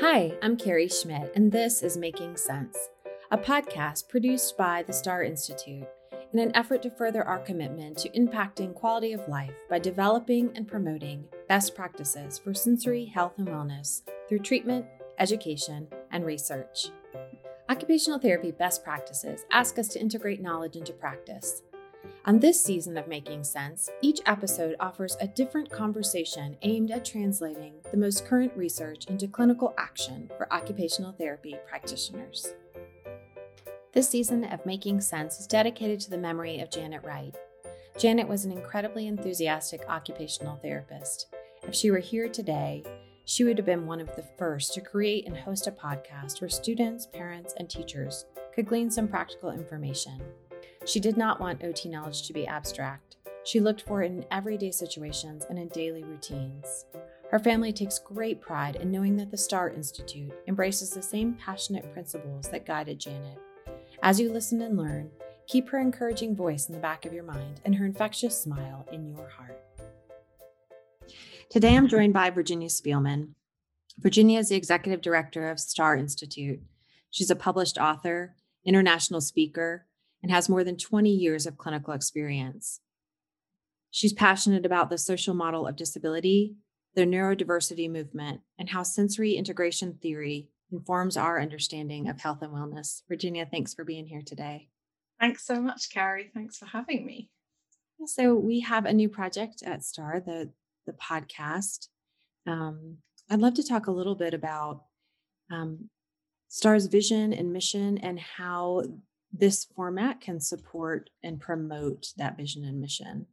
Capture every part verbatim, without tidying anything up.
Hi, I'm Carrie Schmidt, and this is Making Sense, a podcast produced by the STAR Institute in an effort to further our commitment to impacting quality of life by developing and promoting best practices for sensory health and wellness through treatment, education, and research. Occupational therapy best practices ask us to integrate knowledge into practice. On this season of Making Sense, each episode offers a different conversation aimed at translating the most current research into clinical action for occupational therapy practitioners. This season of Making Sense is dedicated to the memory of Janet Wright. Janet was an incredibly enthusiastic occupational therapist. If she were here today, she would have been one of the first to create and host a podcast where students, parents, and teachers could glean some practical information. She did not want O T knowledge to be abstract. She looked for it in everyday situations and in daily routines. Her family takes great pride in knowing that the STAR Institute embraces the same passionate principles that guided Janet. As you listen and learn, keep her encouraging voice in the back of your mind and her infectious smile in your heart. Today, I'm joined by Virginia Spielman. Virginia is the executive director of STAR Institute. She's a published author, international speaker, and has more than twenty years of clinical experience. She's passionate about the social model of disability, the neurodiversity movement, and how sensory integration theory informs our understanding of health and wellness. Virginia, thanks for being here today. Thanks so much, Carrie. Thanks for having me. So we have a new project at STAR, the, the podcast. Um, I'd love to talk a little bit about um, STAR's vision and mission and how this format can support and promote that vision and mission.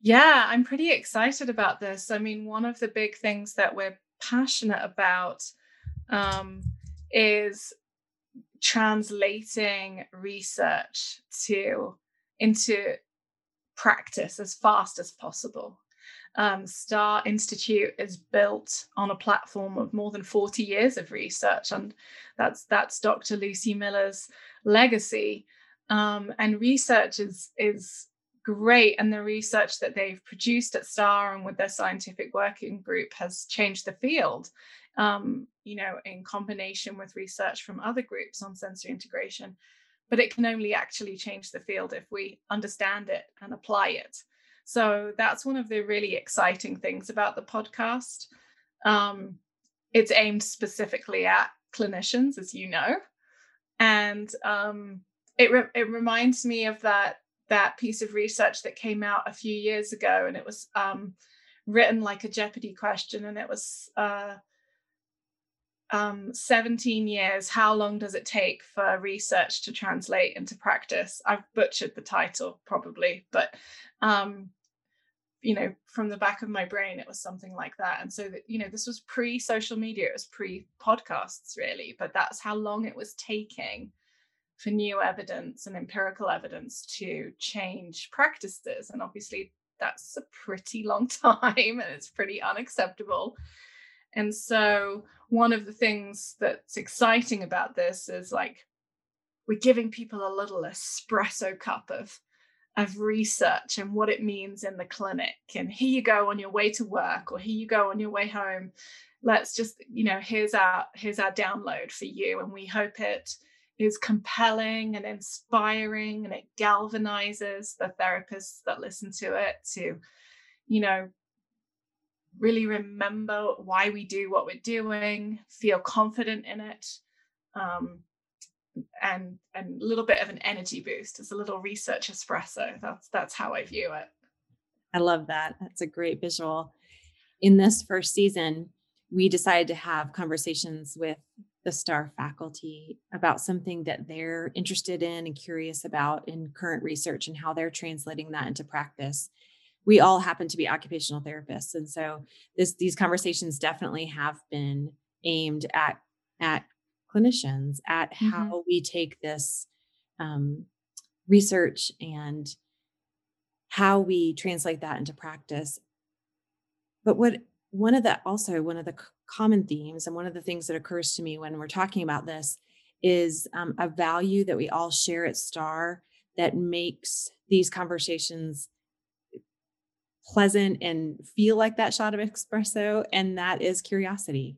Yeah, I'm pretty excited about this. I mean, one of the big things that we're passionate about um, is translating research to into practice as fast as possible. Um, STAR Institute is built on a platform of more than forty years of research, and that's that's Doctor Lucy Miller's legacy. Um, and research is is great, and the research that they've produced at STAR and with their scientific working group has changed the field. Um, you know, in combination with research from other groups on sensory integration, but it can only actually change the field if we understand it and apply it. So that's one of the really exciting things about the podcast. Um, it's aimed specifically at clinicians, as you know, and um, it re- it reminds me of that that piece of research that came out a few years ago, and it was um, written like a Jeopardy question, and it was uh, um, seventeen years. How long does it take for research to translate into practice? I've butchered the title probably, but Um, you know, from the back of my brain, it was something like that. And so, that, you know, this was pre-social media, it was pre-podcasts really, but that's how long it was taking for new evidence and empirical evidence to change practices. And obviously that's a pretty long time and it's pretty unacceptable. And so one of the things that's exciting about this is like, we're giving people a little espresso cup of of research and what it means in the clinic, and here you go on your way to work, or here you go on your way home. Let's just, you know, here's our here's our download for you, and we hope it is compelling and inspiring, and it galvanizes the therapists that listen to it to, you know, really remember why we do what we're doing, feel confident in it, um and and a little bit of an energy boost. It's a little research espresso. That's that's how I view it. I love that. That's a great visual. In this first season, we decided to have conversations with the STAR faculty about something that they're interested in and curious about in current research and how they're translating that into practice. We all happen to be occupational therapists. And so this these conversations definitely have been aimed at at clinicians, at how mm-hmm. we take this um, research and how we translate that into practice. But what one of the also one of the common themes and one of the things that occurs to me when we're talking about this is um, a value that we all share at STAR that makes these conversations pleasant and feel like that shot of espresso, and that is curiosity.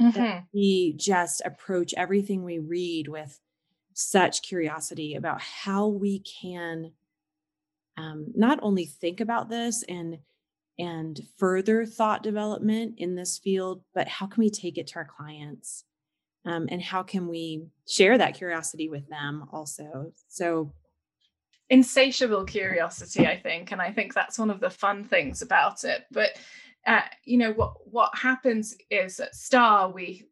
Mm-hmm. That we just approach everything we read with such curiosity about how we can um, not only think about this and and further thought development in this field, but how can we take it to our clients? Um, and how can we share that curiosity with them also? So insatiable curiosity, I think. And I think that's one of the fun things about it. But, uh, you know, what, what happens is at STAR, we,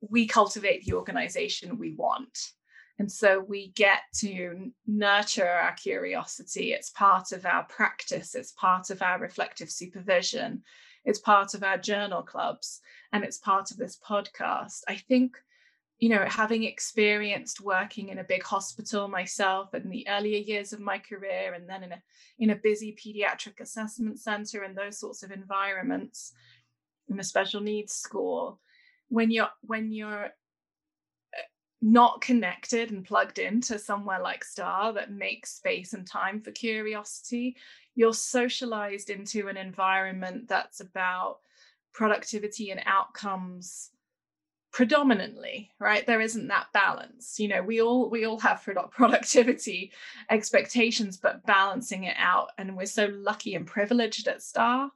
we cultivate the organization we want. And so we get to nurture our curiosity. It's part of our practice. It's part of our reflective supervision. It's part of our journal clubs, and it's part of this podcast. I think, you know, having experienced working in a big hospital myself in the earlier years of my career, and then in a, in a busy pediatric assessment center and those sorts of environments, in a special needs school, when you're, when you're not connected and plugged into somewhere like STAR that makes space and time for curiosity, you're socialized into an environment that's about productivity and outcomes predominantly, right? There isn't that balance. You know, we all we all have product productivity expectations, but balancing it out. And we're so lucky and privileged at STAR.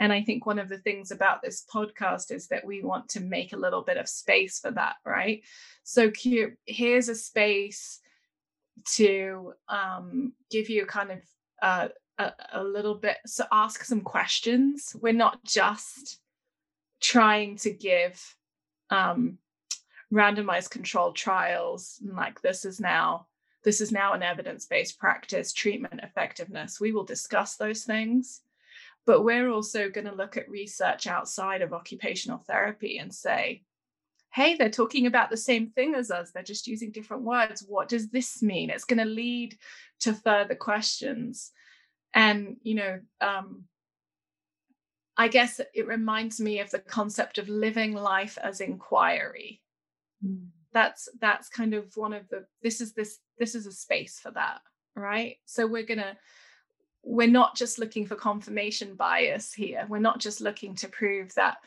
And I think one of the things about this podcast is that we want to make a little bit of space for that, right? So here's a space to um, give you kind of uh, a, a little bit, so ask some questions. We're not just trying to give um, randomized controlled trials, and like this is now, this is now an evidence-based practice, treatment effectiveness. We will discuss those things. But we're also going to look at research outside of occupational therapy and say, hey, they're talking about the same thing as us. They're just using different words. What does this mean? It's going to lead to further questions. And, you know, um, I guess it reminds me of the concept of living life as inquiry. Mm. That's that's kind of one of the, this is this, this is a space for that, right? So we're going to, we're not just looking for confirmation bias here. We're not just looking to prove that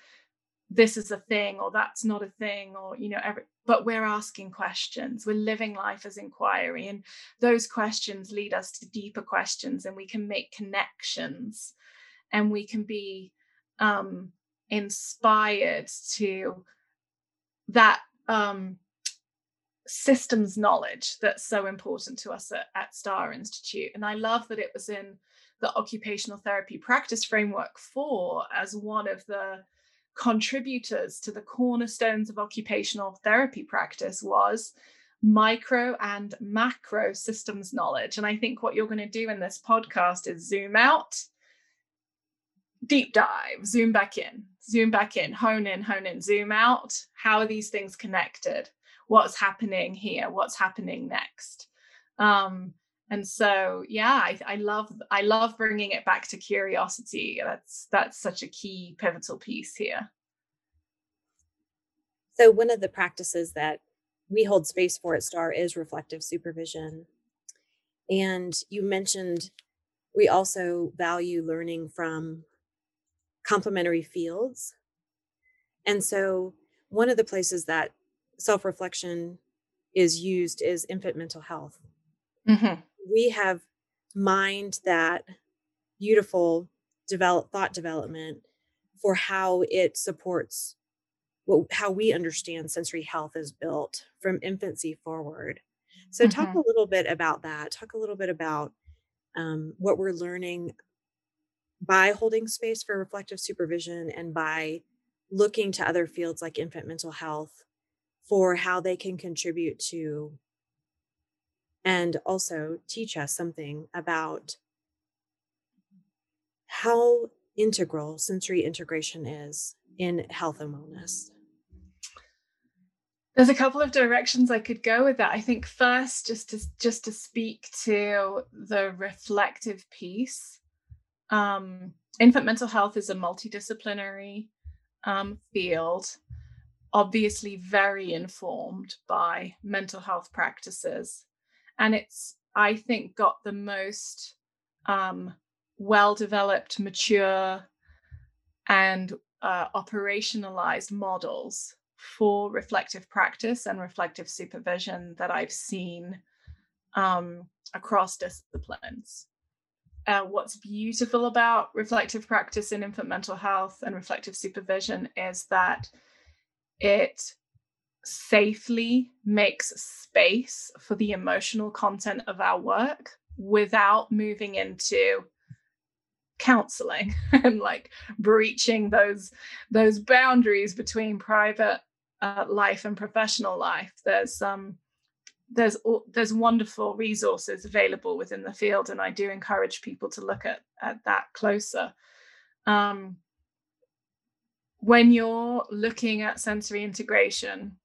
this is a thing or that's not a thing, or, you know, every, but we're asking questions. We're living life as inquiry. And those questions lead us to deeper questions, and we can make connections, and we can be um, inspired to that um, systems knowledge that's so important to us at, at STAR Institute. And I love that it was in the occupational therapy practice framework four as one of the contributors to the cornerstones of occupational therapy practice was micro and macro systems knowledge. And I think what you're going to do in this podcast is zoom out, deep dive, zoom back in, zoom back in, hone in, hone in, zoom out. How are these things connected? What's happening here? What's happening next? Um, and so, yeah, I, I love I love bringing it back to curiosity. That's that's such a key pivotal piece here. So one of the practices that we hold space for at STAR is reflective supervision. And you mentioned we also value learning from complementary fields. And so one of the places that self-reflection is used is infant mental health. Mm-hmm. We have mined that beautiful develop, thought development for how it supports what, how we understand sensory health is built from infancy forward. So mm-hmm. talk a little bit about that. Talk a little bit about um, what we're learning by holding space for reflective supervision and by looking to other fields like infant mental health for how they can contribute to and also teach us something about how integral sensory integration is in health and wellness. There's a couple of directions I could go with that. I think first, just to just to speak to the reflective piece, um, infant mental health is a multidisciplinary um, field, obviously very informed by mental health practices. And it's, I think, got the most um, well-developed, mature, and uh, operationalized models for reflective practice and reflective supervision that I've seen um, across disciplines. Uh, what's beautiful about reflective practice in infant mental health and reflective supervision is that it safely makes space for the emotional content of our work without moving into counseling and like breaching those those boundaries between private uh, life and professional life. There's um there's there's wonderful resources available within the field, and I do encourage people to look at at that closer. Um, when you're looking at sensory integration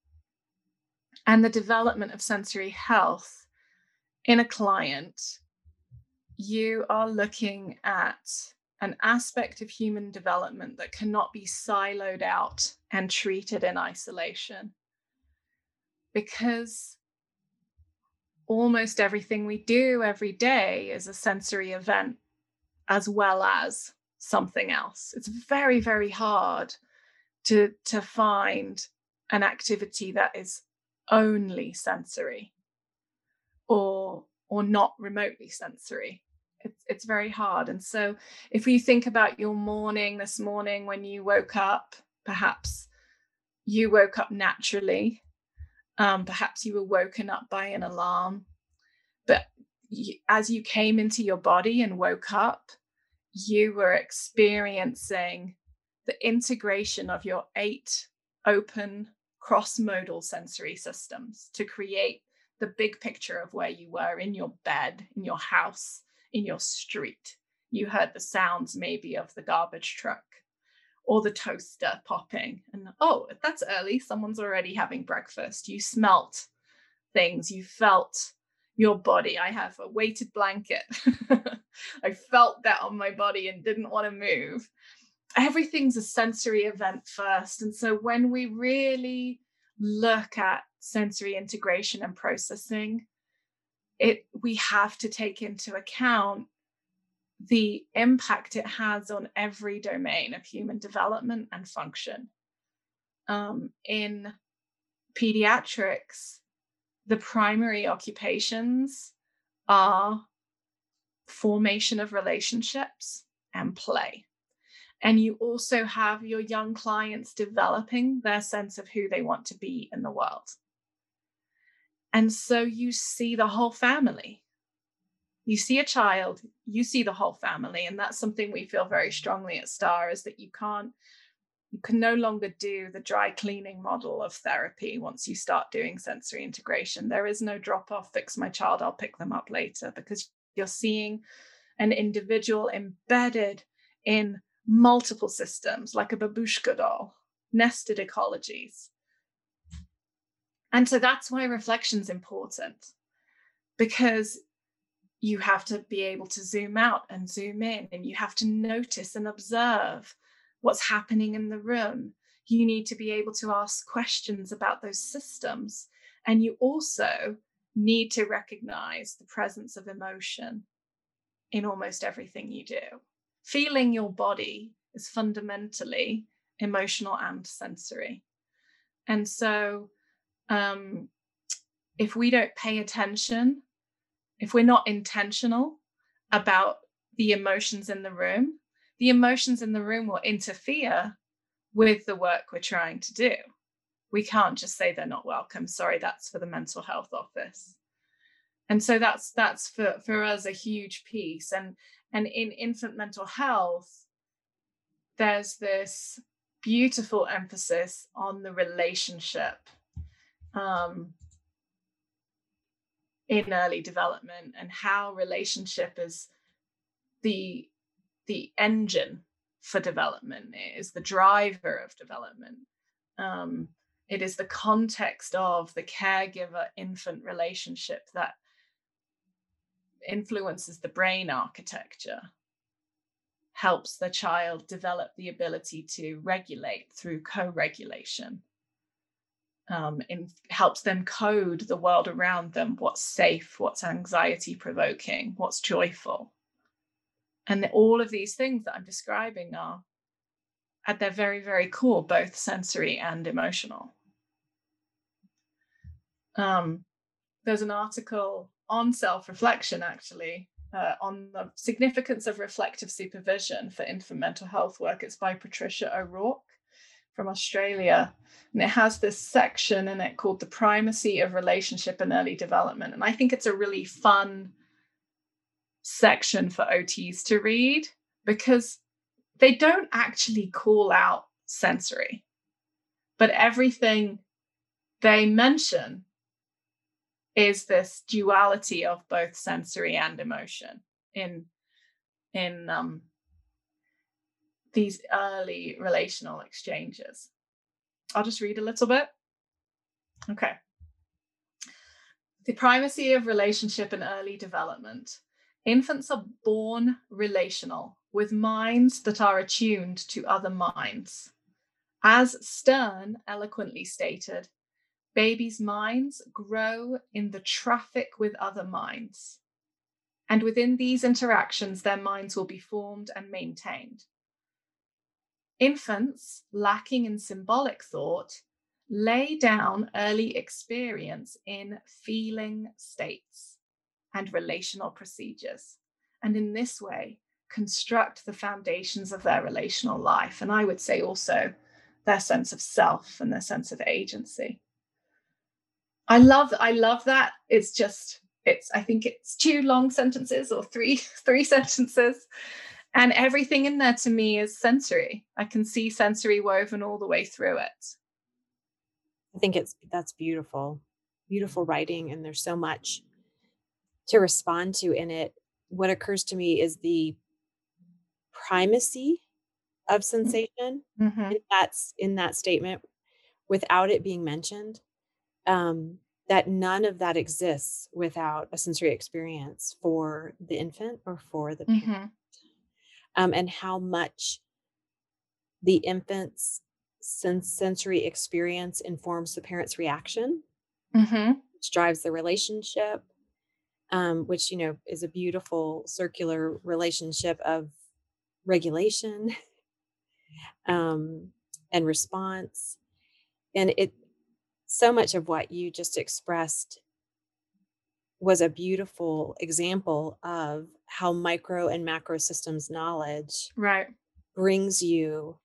and the development of sensory health in a client, you are looking at an aspect of human development that cannot be siloed out and treated in isolation, because almost everything we do every day is a sensory event as well as something else. It's very, very hard to, to find an activity that is only sensory or, or not remotely sensory. It's, it's very hard. And so if you think about your morning this morning, when you woke up, perhaps you woke up naturally. Um, perhaps you were woken up by an alarm, but you, as you came into your body and woke up, you were experiencing the integration of your eight open cross-modal sensory systems to create the big picture of where you were in your bed, in your house, in your street. You heard the sounds maybe of the garbage truck or the toaster popping, and oh, that's early, someone's already having breakfast. You smelt things, you felt your body. I have a weighted blanket. I felt that on my body and didn't want to move. Everything's a sensory event first. And so when we really look at sensory integration and processing, it we have to take into account the impact it has on every domain of human development and function. Um, in pediatrics, the primary occupations are formation of relationships and play. And you also have your young clients developing their sense of who they want to be in the world. And so you see the whole family. You see a child, you see the whole family. And that's something we feel very strongly at STAR, is that you can't, you can no longer do the dry cleaning model of therapy once you start doing sensory integration. There is no drop off, fix my child, I'll pick them up later, because you're seeing an individual embedded in multiple systems, like a babushka doll, nested ecologies. And so that's why reflection's important, because you have to be able to zoom out and zoom in, and you have to notice and observe what's happening in the room. You need to be able to ask questions about those systems. And you also need to recognize the presence of emotion in almost everything you do. Feeling your body is fundamentally emotional and sensory. And so um, if we don't pay attention, if we're not intentional about the emotions in the room, the emotions in the room will interfere with the work we're trying to do. We can't just say they're not welcome. Sorry, that's for the mental health office. And so that's that's for, for us a huge piece. And, and in infant mental health, there's this beautiful emphasis on the relationship. Um, in early development, and how relationship is the the engine for development. It is the driver of development. Um, it is the context of the caregiver-infant relationship that influences the brain architecture, helps the child develop the ability to regulate through co-regulation. Um, it helps them code the world around them, what's safe, what's anxiety provoking, what's joyful. And all of these things that I'm describing are at their very, very core, both sensory and emotional. Um, there's an article on self-reflection, actually, uh, on the significance of reflective supervision for infant mental health work. It's by Patricia O'Rourke from Australia. And it has this section in it called The Primacy of Relationship in Early Development. And I think it's a really fun section for O Ts to read, because they don't actually call out sensory, but everything they mention is this duality of both sensory and emotion in, in um, these early relational exchanges. I'll just read a little bit. Okay. The primacy of relationship in early development. Infants are born relational, with minds that are attuned to other minds. As Stern eloquently stated, babies' minds grow in the traffic with other minds, and within these interactions, their minds will be formed and maintained. Infants, lacking in symbolic thought, lay down early experience in feeling states and relational procedures, and in this way, construct the foundations of their relational life, and I would say also their sense of self and their sense of agency. I love, I love that. It's just, it's, I think it's two long sentences or three, three sentences, and everything in there to me is sensory. I can see sensory woven all the way through it. I think it's, that's beautiful, beautiful writing. And there's so much to respond to in it. What occurs to me is the primacy of sensation. Mm-hmm. And that's in that statement without it being mentioned. Um, that none of that exists without a sensory experience for the infant or for the parent. Mm-hmm. Um, and how much the infant's sens- sensory experience informs the parent's reaction, mm-hmm. which drives the relationship, um, which, you know, is a beautiful circular relationship of regulation um, and response. And it, so much of what you just expressed was a beautiful example of how micro and macro systems knowledge right. brings you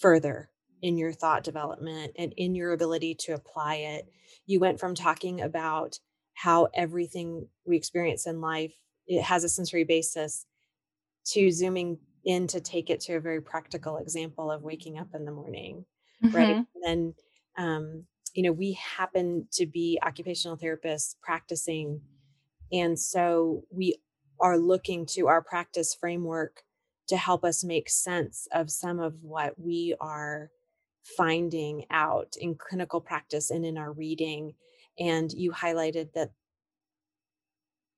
further in your thought development and in your ability to apply it. You went from talking about how everything we experience in life, it has a sensory basis, to zooming in to take it to a very practical example of waking up in the morning, mm-hmm. right? And then, um, you know, we happen to be occupational therapists practicing. And so we are looking to our practice framework to help us make sense of some of what we are finding out in clinical practice and in our reading. And you highlighted that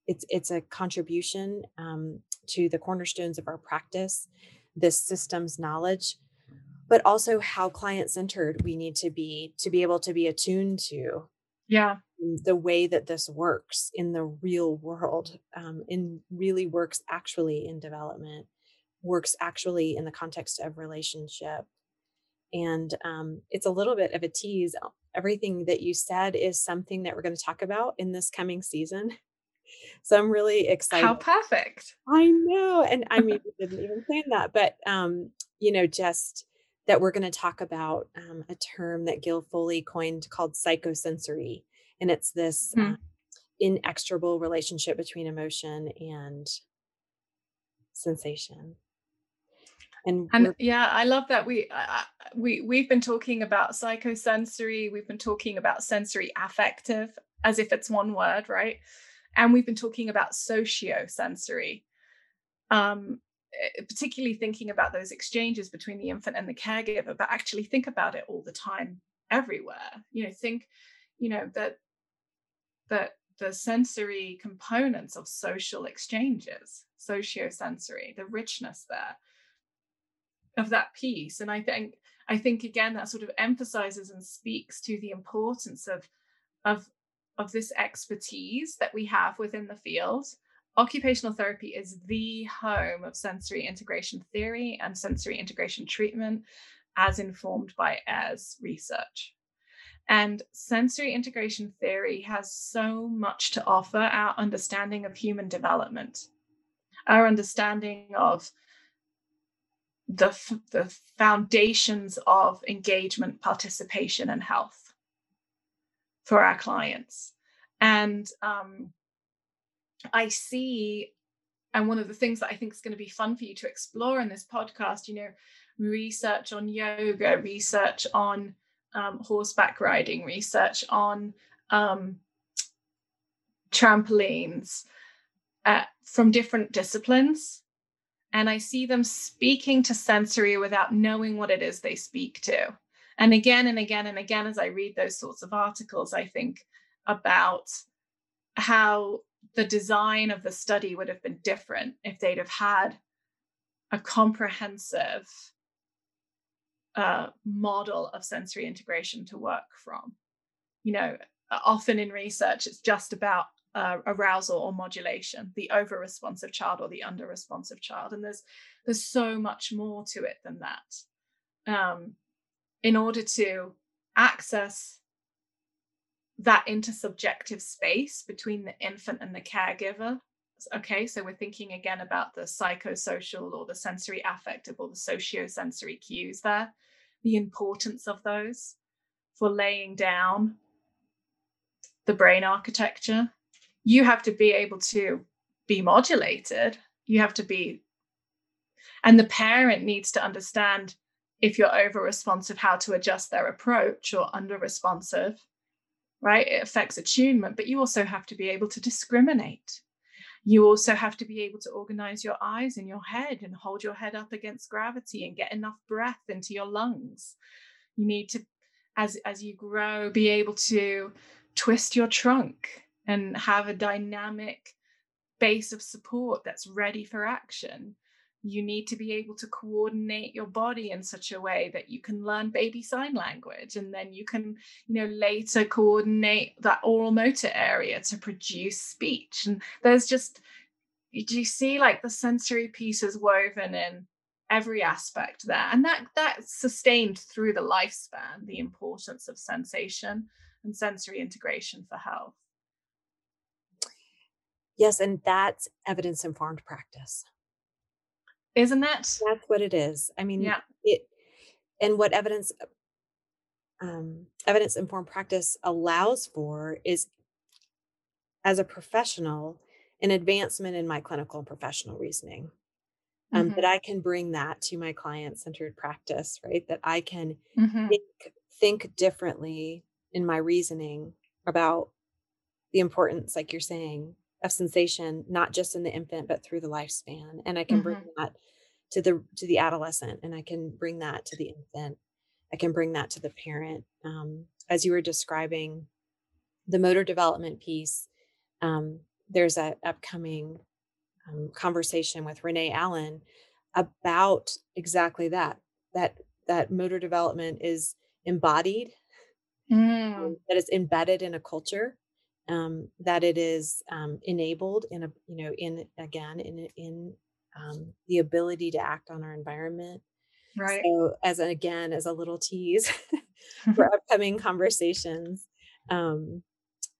it's, it's a contribution um, to the cornerstones of our practice, this systems knowledge, but also how client-centered we need to be to be able to be attuned to yeah. the way that this works in the real world, um, in really works actually in development, works actually in the context of relationship. And um, it's a little bit of a tease. Everything that you said is something that we're going to talk about in this coming season. So I'm really excited. How perfect. I know. And I mean, we didn't even plan that, but, um, you know, just... that we're going to talk about um, a term that Gil Foley coined called psychosensory. And it's this mm. uh, inextricable relationship between emotion and sensation. And, and yeah, I love that. We, uh, we, we've been talking about psychosensory. We've been talking about sensory affective as if it's one word, right? And we've been talking about sociosensory. Um, particularly thinking about those exchanges between the infant and the caregiver, but actually think about it all the time, everywhere. You know, think, you know, that, that the sensory components of social exchanges, sociosensory, the richness there of that piece. And I think, I think again, that sort of emphasizes and speaks to the importance of, of, of this expertise that we have within the field. Occupational therapy is the home of sensory integration theory and sensory integration treatment, as informed by Ayres research. And sensory integration theory has so much to offer our understanding of human development, our understanding of the, the foundations of engagement, participation, and health for our clients. And um, I see, and one of the things that I think is going to be fun for you to explore in this podcast, you know, research on yoga, research on Um, horseback riding, research on um, trampolines uh, from different disciplines. And I see them speaking to sensory without knowing what it is they speak to. And again and again and again, as I read those sorts of articles, I think about how the design of the study would have been different if they'd have had a comprehensive Uh, model of sensory integration to work from. You know, often in research, it's just about uh, arousal or modulation, the over-responsive child or the under-responsive child. And there's there's so much more to it than that. Um, in order to access that intersubjective space between the infant and the caregiver, okay, so we're thinking again about the psychosocial or the sensory affective or the sociosensory cues there, the importance of those for laying down the brain architecture. You have to be able to be modulated. You have to be, and the parent needs to understand if you're over-responsive, how to adjust their approach, or under-responsive, right? It affects attunement, but you also have to be able to discriminate. You also have to be able to organize your eyes and your head and hold your head up against gravity and get enough breath into your lungs. You need to, as, as you grow, be able to twist your trunk and have a dynamic base of support that's ready for action. You need to be able to coordinate your body in such a way that you can learn baby sign language, and then you can, you know, later coordinate that oral motor area to produce speech. And there's just, do you see, like, the sensory pieces woven in every aspect there, and that that's sustained through the lifespan, the importance of sensation and sensory integration for health. Yes, and that's evidence-informed practice. Isn't that? That's what it is. I mean, yeah. it, and what evidence, um, evidence-informed practice allows for is, as a professional, an advancement in my clinical and professional reasoning, um, mm-hmm. that I can bring that to my client-centered practice, right? That I can mm-hmm. think, think differently in my reasoning about the importance, like you're saying, of sensation, not just in the infant, but through the lifespan. And I can mm-hmm. bring that to the, to the adolescent, and I can bring that to the infant. I can bring that to the parent. Um, as you were describing the motor development piece, um, there's an upcoming um, conversation with Renee Allen about exactly that, that, that motor development is embodied, mm. um, that it's embedded in a culture. Um, that it is um, enabled in a, you know, in again in in um, the ability to act on our environment. Right. So as an, again as a little tease for upcoming conversations, um,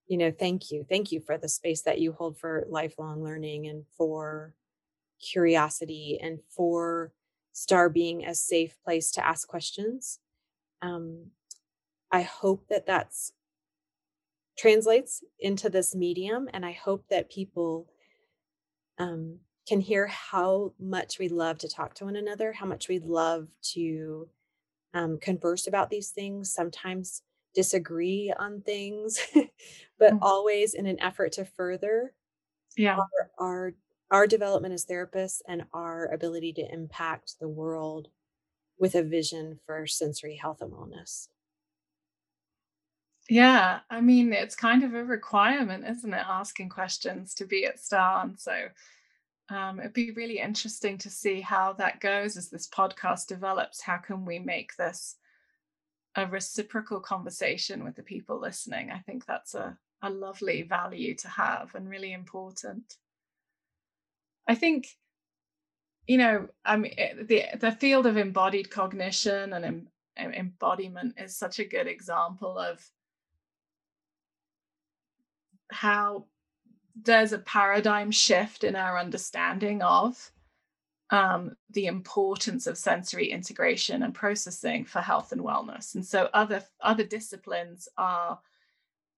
you know, thank you, thank you for the space that you hold for lifelong learning and for curiosity and for STAR being a safe place to ask questions. Um, I hope that that's. translates into this medium. And I hope that people um, can hear how much we love to talk to one another, how much we love to um, converse about these things, sometimes disagree on things, but mm-hmm. always in an effort to further yeah. our, our, our development as therapists and our ability to impact the world with a vision for sensory health and wellness. Yeah, I mean, it's kind of a requirement, isn't it? Asking questions to be at STAR. And so um, it'd be really interesting to see how that goes as this podcast develops. How can we make this a reciprocal conversation with the people listening? I think that's a, a lovely value to have and really important. I think, you know, I mean, the, the field of embodied cognition and em, embodiment is such a good example of how there's a paradigm shift in our understanding of um, the importance of sensory integration and processing for health and wellness. And so other other disciplines are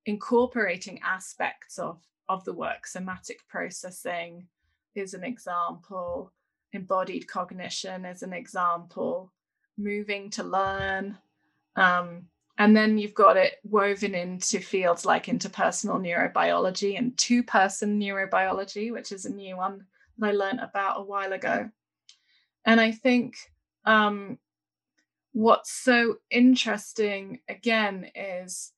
incorporating aspects of, of the work. Somatic processing is an example. Embodied cognition is an example. Moving to learn. Um, And then you've got it woven into fields like interpersonal neurobiology and two-person neurobiology, which is a new one that I learned about a while ago. And I think um, what's so interesting, again, is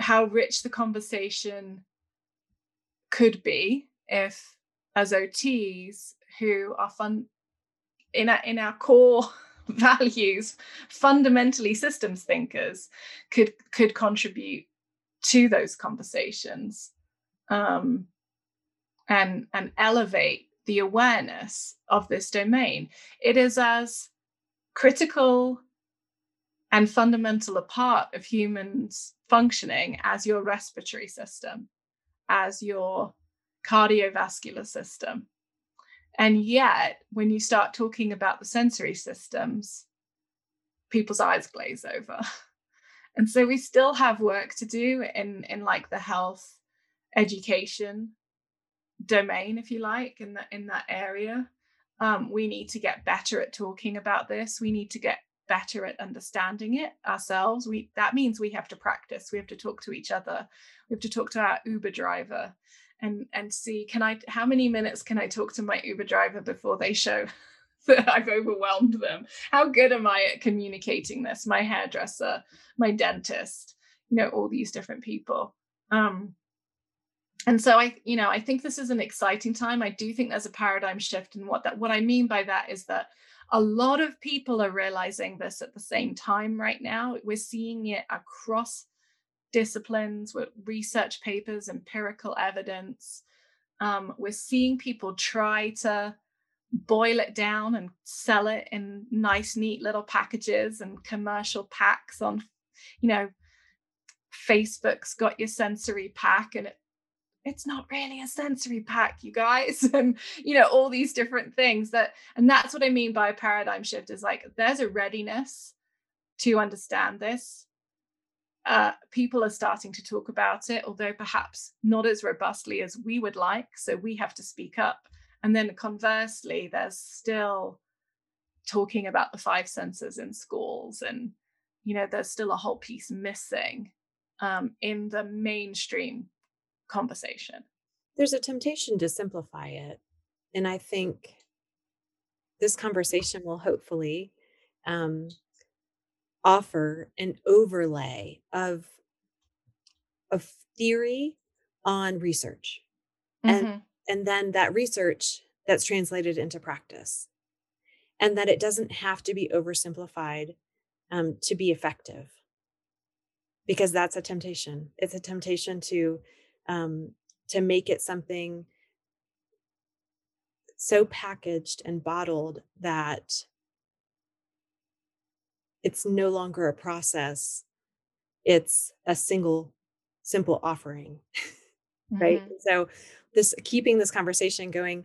how rich the conversation could be if, as O Ts, who are fun in our, in our core values, fundamentally systems thinkers, could could contribute to those conversations um, and and elevate the awareness of this domain. It is as critical and fundamental a part of humans functioning as your respiratory system, as your cardiovascular system. And yet, when you start talking about the sensory systems, people's eyes glaze over. And so we still have work to do in, in like the health education domain, if you like, in that in that area. Um, we need to get better at talking about this. We need to get better at understanding it ourselves. We that means we have to practice. We have to talk to each other. We have to talk to our Uber driver. And and see, can I? How many minutes can I talk to my Uber driver before they show that I've overwhelmed them? How good am I at communicating this? My hairdresser, my dentist, you know, all these different people. Um, and so I, you know, I think this is an exciting time. I do think there's a paradigm shift, and what that what I mean by that is that a lot of people are realizing this at the same time right now. We're seeing it across disciplines, with research papers, empirical evidence. Um, we're seeing people try to boil it down and sell it in nice, neat little packages and commercial packs on, you know, Facebook's got your sensory pack, and it, it's not really a sensory pack, you guys. And, you know, all these different things that, and that's what I mean by a paradigm shift is like, there's a readiness to understand this. Uh, people are starting to talk about it, although perhaps not as robustly as we would like. So we have to speak up. And then conversely, there's still talking about the five senses in schools. And, you know, there's still a whole piece missing um, in the mainstream conversation. There's a temptation to simplify it. And I think this conversation will hopefully um, offer an overlay of, of theory on research. Mm-hmm. And, and then that research that's translated into practice. And that it doesn't have to be oversimplified um, to be effective. Because that's a temptation. It's a temptation to, um, to make it something so packaged and bottled that it's no longer a process. It's a single, simple offering, right? Mm-hmm. So this, keeping this conversation going,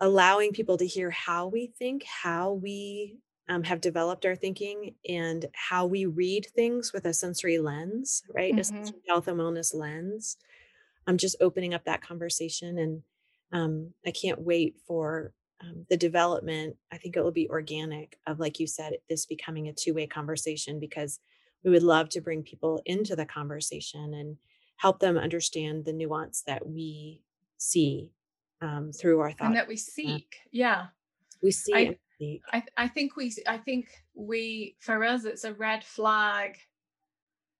allowing people to hear how we think, how we um, have developed our thinking, and how we read things with a sensory lens, right? Mm-hmm. A sensory health and wellness lens. I'm just opening up that conversation, and um, I can't wait for Um, the development. I think it will be organic of, like you said, this becoming a two-way conversation, because we would love to bring people into the conversation and help them understand the nuance that we see um, through our thoughts. And that we seek. Yeah. We see. I, and seek. I, I think we, I think we, for us, it's a red flag.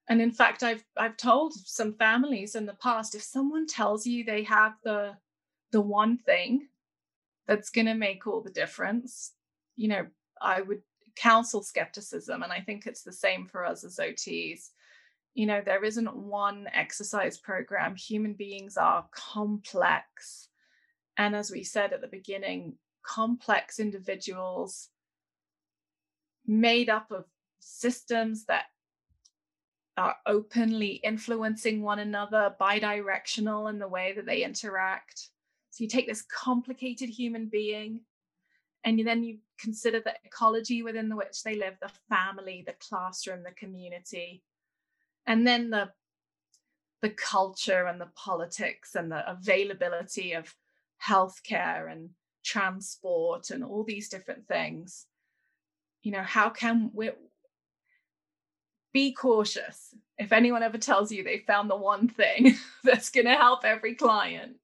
And in fact, I've, I've told some families in the past, if someone tells you they have the, the one thing that's going to make all the difference, you know, I would counsel skepticism. And I think it's the same for us as O Ts. You know, there isn't one exercise program. Human beings are complex And as we said at the beginning, complex individuals made up of systems that are openly influencing one another, bi-directional in the way that they interact. So you take this complicated human being, and then you consider the ecology within which they live, the family, the classroom, the community, and then the the culture and the politics and the availability of healthcare and transport and all these different things. You know, how can we be cautious? If anyone ever tells you they found the one thing that's going to help every client,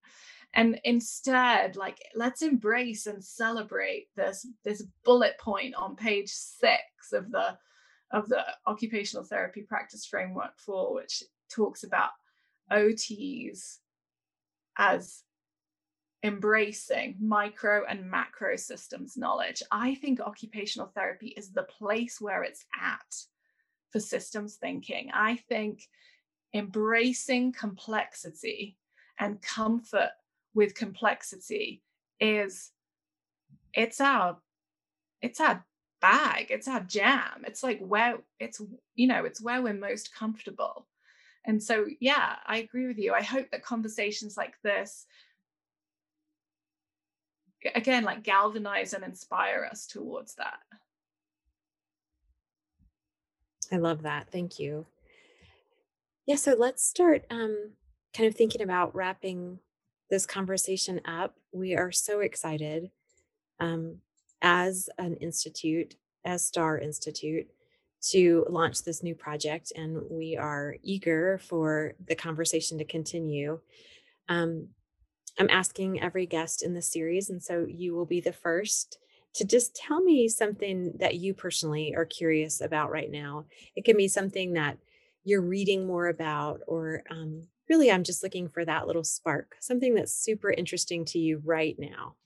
and instead, like, let's embrace and celebrate this this bullet point on page six of the of the occupational therapy practice framework four, which talks about O Ts as embracing micro and macro systems knowledge. I think occupational therapy is the place where it's at for systems thinking. I think embracing complexity and comfort with complexity is, it's our, it's our bag, it's our jam. It's like where it's, you know, it's where we're most comfortable. And so, yeah, I agree with you. I hope that conversations like this, again, like galvanize and inspire us towards that. I love that. Thank you. Yeah. So let's start um, kind of thinking about wrapping this conversation up. We are so excited um, as an institute, as STAR Institute, to launch this new project. And we are eager for the conversation to continue. Um, I'm asking every guest in the series, and so you will be the first, to just tell me something that you personally are curious about right now. It can be something that you're reading more about, or um, really, I'm just looking for that little spark, something that's super interesting to you right now.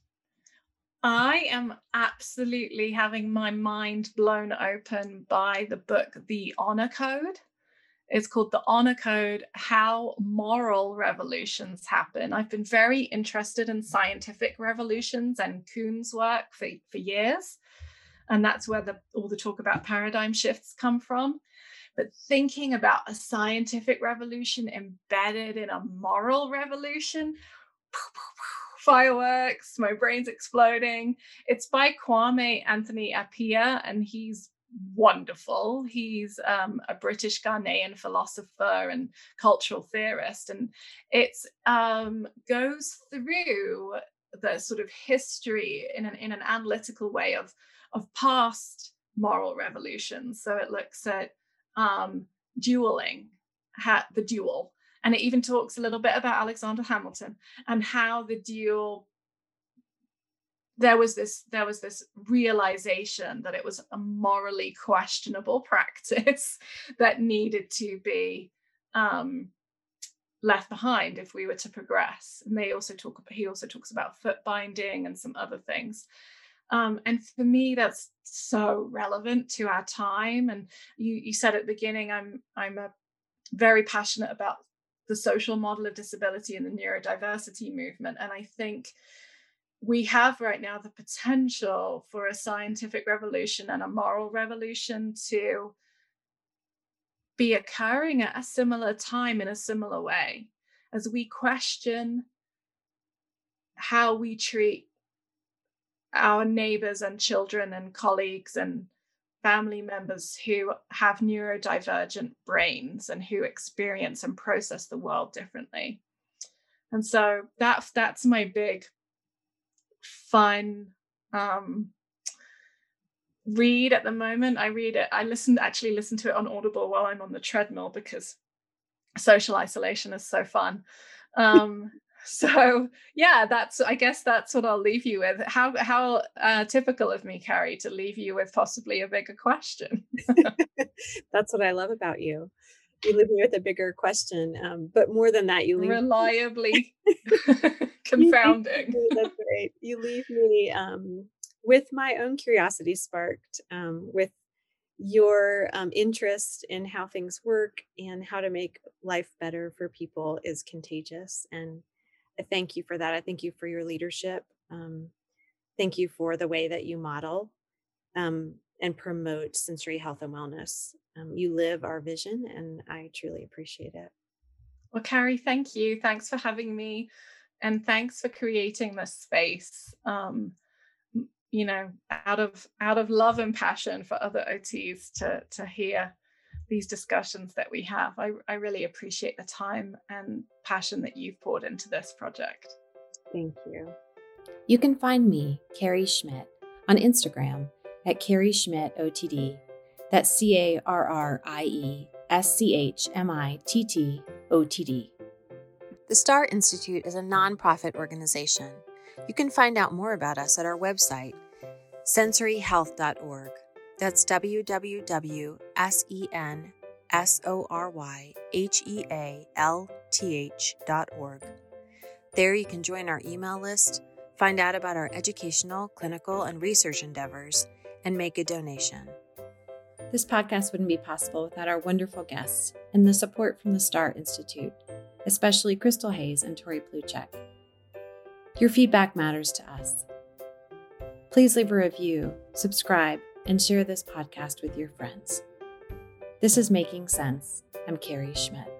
I am absolutely having my mind blown open by the book, The Honor Code. It's called The Honor Code, How Moral Revolutions Happen. I've been very interested in scientific revolutions and Kuhn's work for, for years. And that's where the, all the talk about paradigm shifts come from. But thinking about a scientific revolution embedded in a moral revolution, fireworks, my brain's exploding. It's by Kwame Anthony Appiah, and he's wonderful. He's um, a British Ghanaian philosopher and cultural theorist, and it um, goes through the sort of history in an in an analytical way of of past moral revolutions. So it looks at um, dueling, ha- the duel, and it even talks a little bit about Alexander Hamilton and how the duel. There was this, there was this realization that it was a morally questionable practice that needed to be um, left behind if we were to progress. And they also talk, he also talks about foot binding and some other things. Um, and for me, that's so relevant to our time. And you, you said at the beginning, I'm, I'm a very passionate about the social model of disability and the neurodiversity movement. And I think we have right now the potential for a scientific revolution and a moral revolution to be occurring at a similar time in a similar way, as we question how we treat our neighbors and children and colleagues and family members who have neurodivergent brains and who experience and process the world differently. And so that's that's my big fun um read at the moment. I read it I listened actually listened to it on Audible while I'm on the treadmill, because social isolation is so fun. Um so yeah, that's I guess that's what I'll leave you with. How how uh, typical of me, Carrie, to leave you with possibly a bigger question. That's what I love about you. You leave me with a bigger question, um, but more than that, you leave reliably confounding. You leave me, that's right. You leave me um, with my own curiosity sparked, um, with your um, interest in how things work and how to make life better for people is contagious. And thank you for that. I thank you for your leadership. Um, thank you for the way that you model um, and promote sensory health and wellness. Um, you live our vision, and I truly appreciate it. Well, Carrie, thank you. Thanks for having me. And thanks for creating this space, um, you know, out of out of love and passion for other O Ts to, to hear these discussions that we have. I, I really appreciate the time and passion that you've poured into this project. Thank you. You can find me, Carrie Schmidt, on Instagram at Carrie Schmidt O T D. That's C A R R I E S C H M I T T O T D. The STAR Institute is a nonprofit organization. You can find out more about us at our website, sensory health dot org. That's w w w dot sensory health dot org. There you can join our email list, find out about our educational, clinical, and research endeavors, and make a donation. This podcast wouldn't be possible without our wonderful guests and the support from the STAR Institute, especially Crystal Hayes and Tori Pluchek. Your feedback matters to us. Please leave a review, subscribe, and share this podcast with your friends. This is Making Sense. I'm Carrie Schmidt.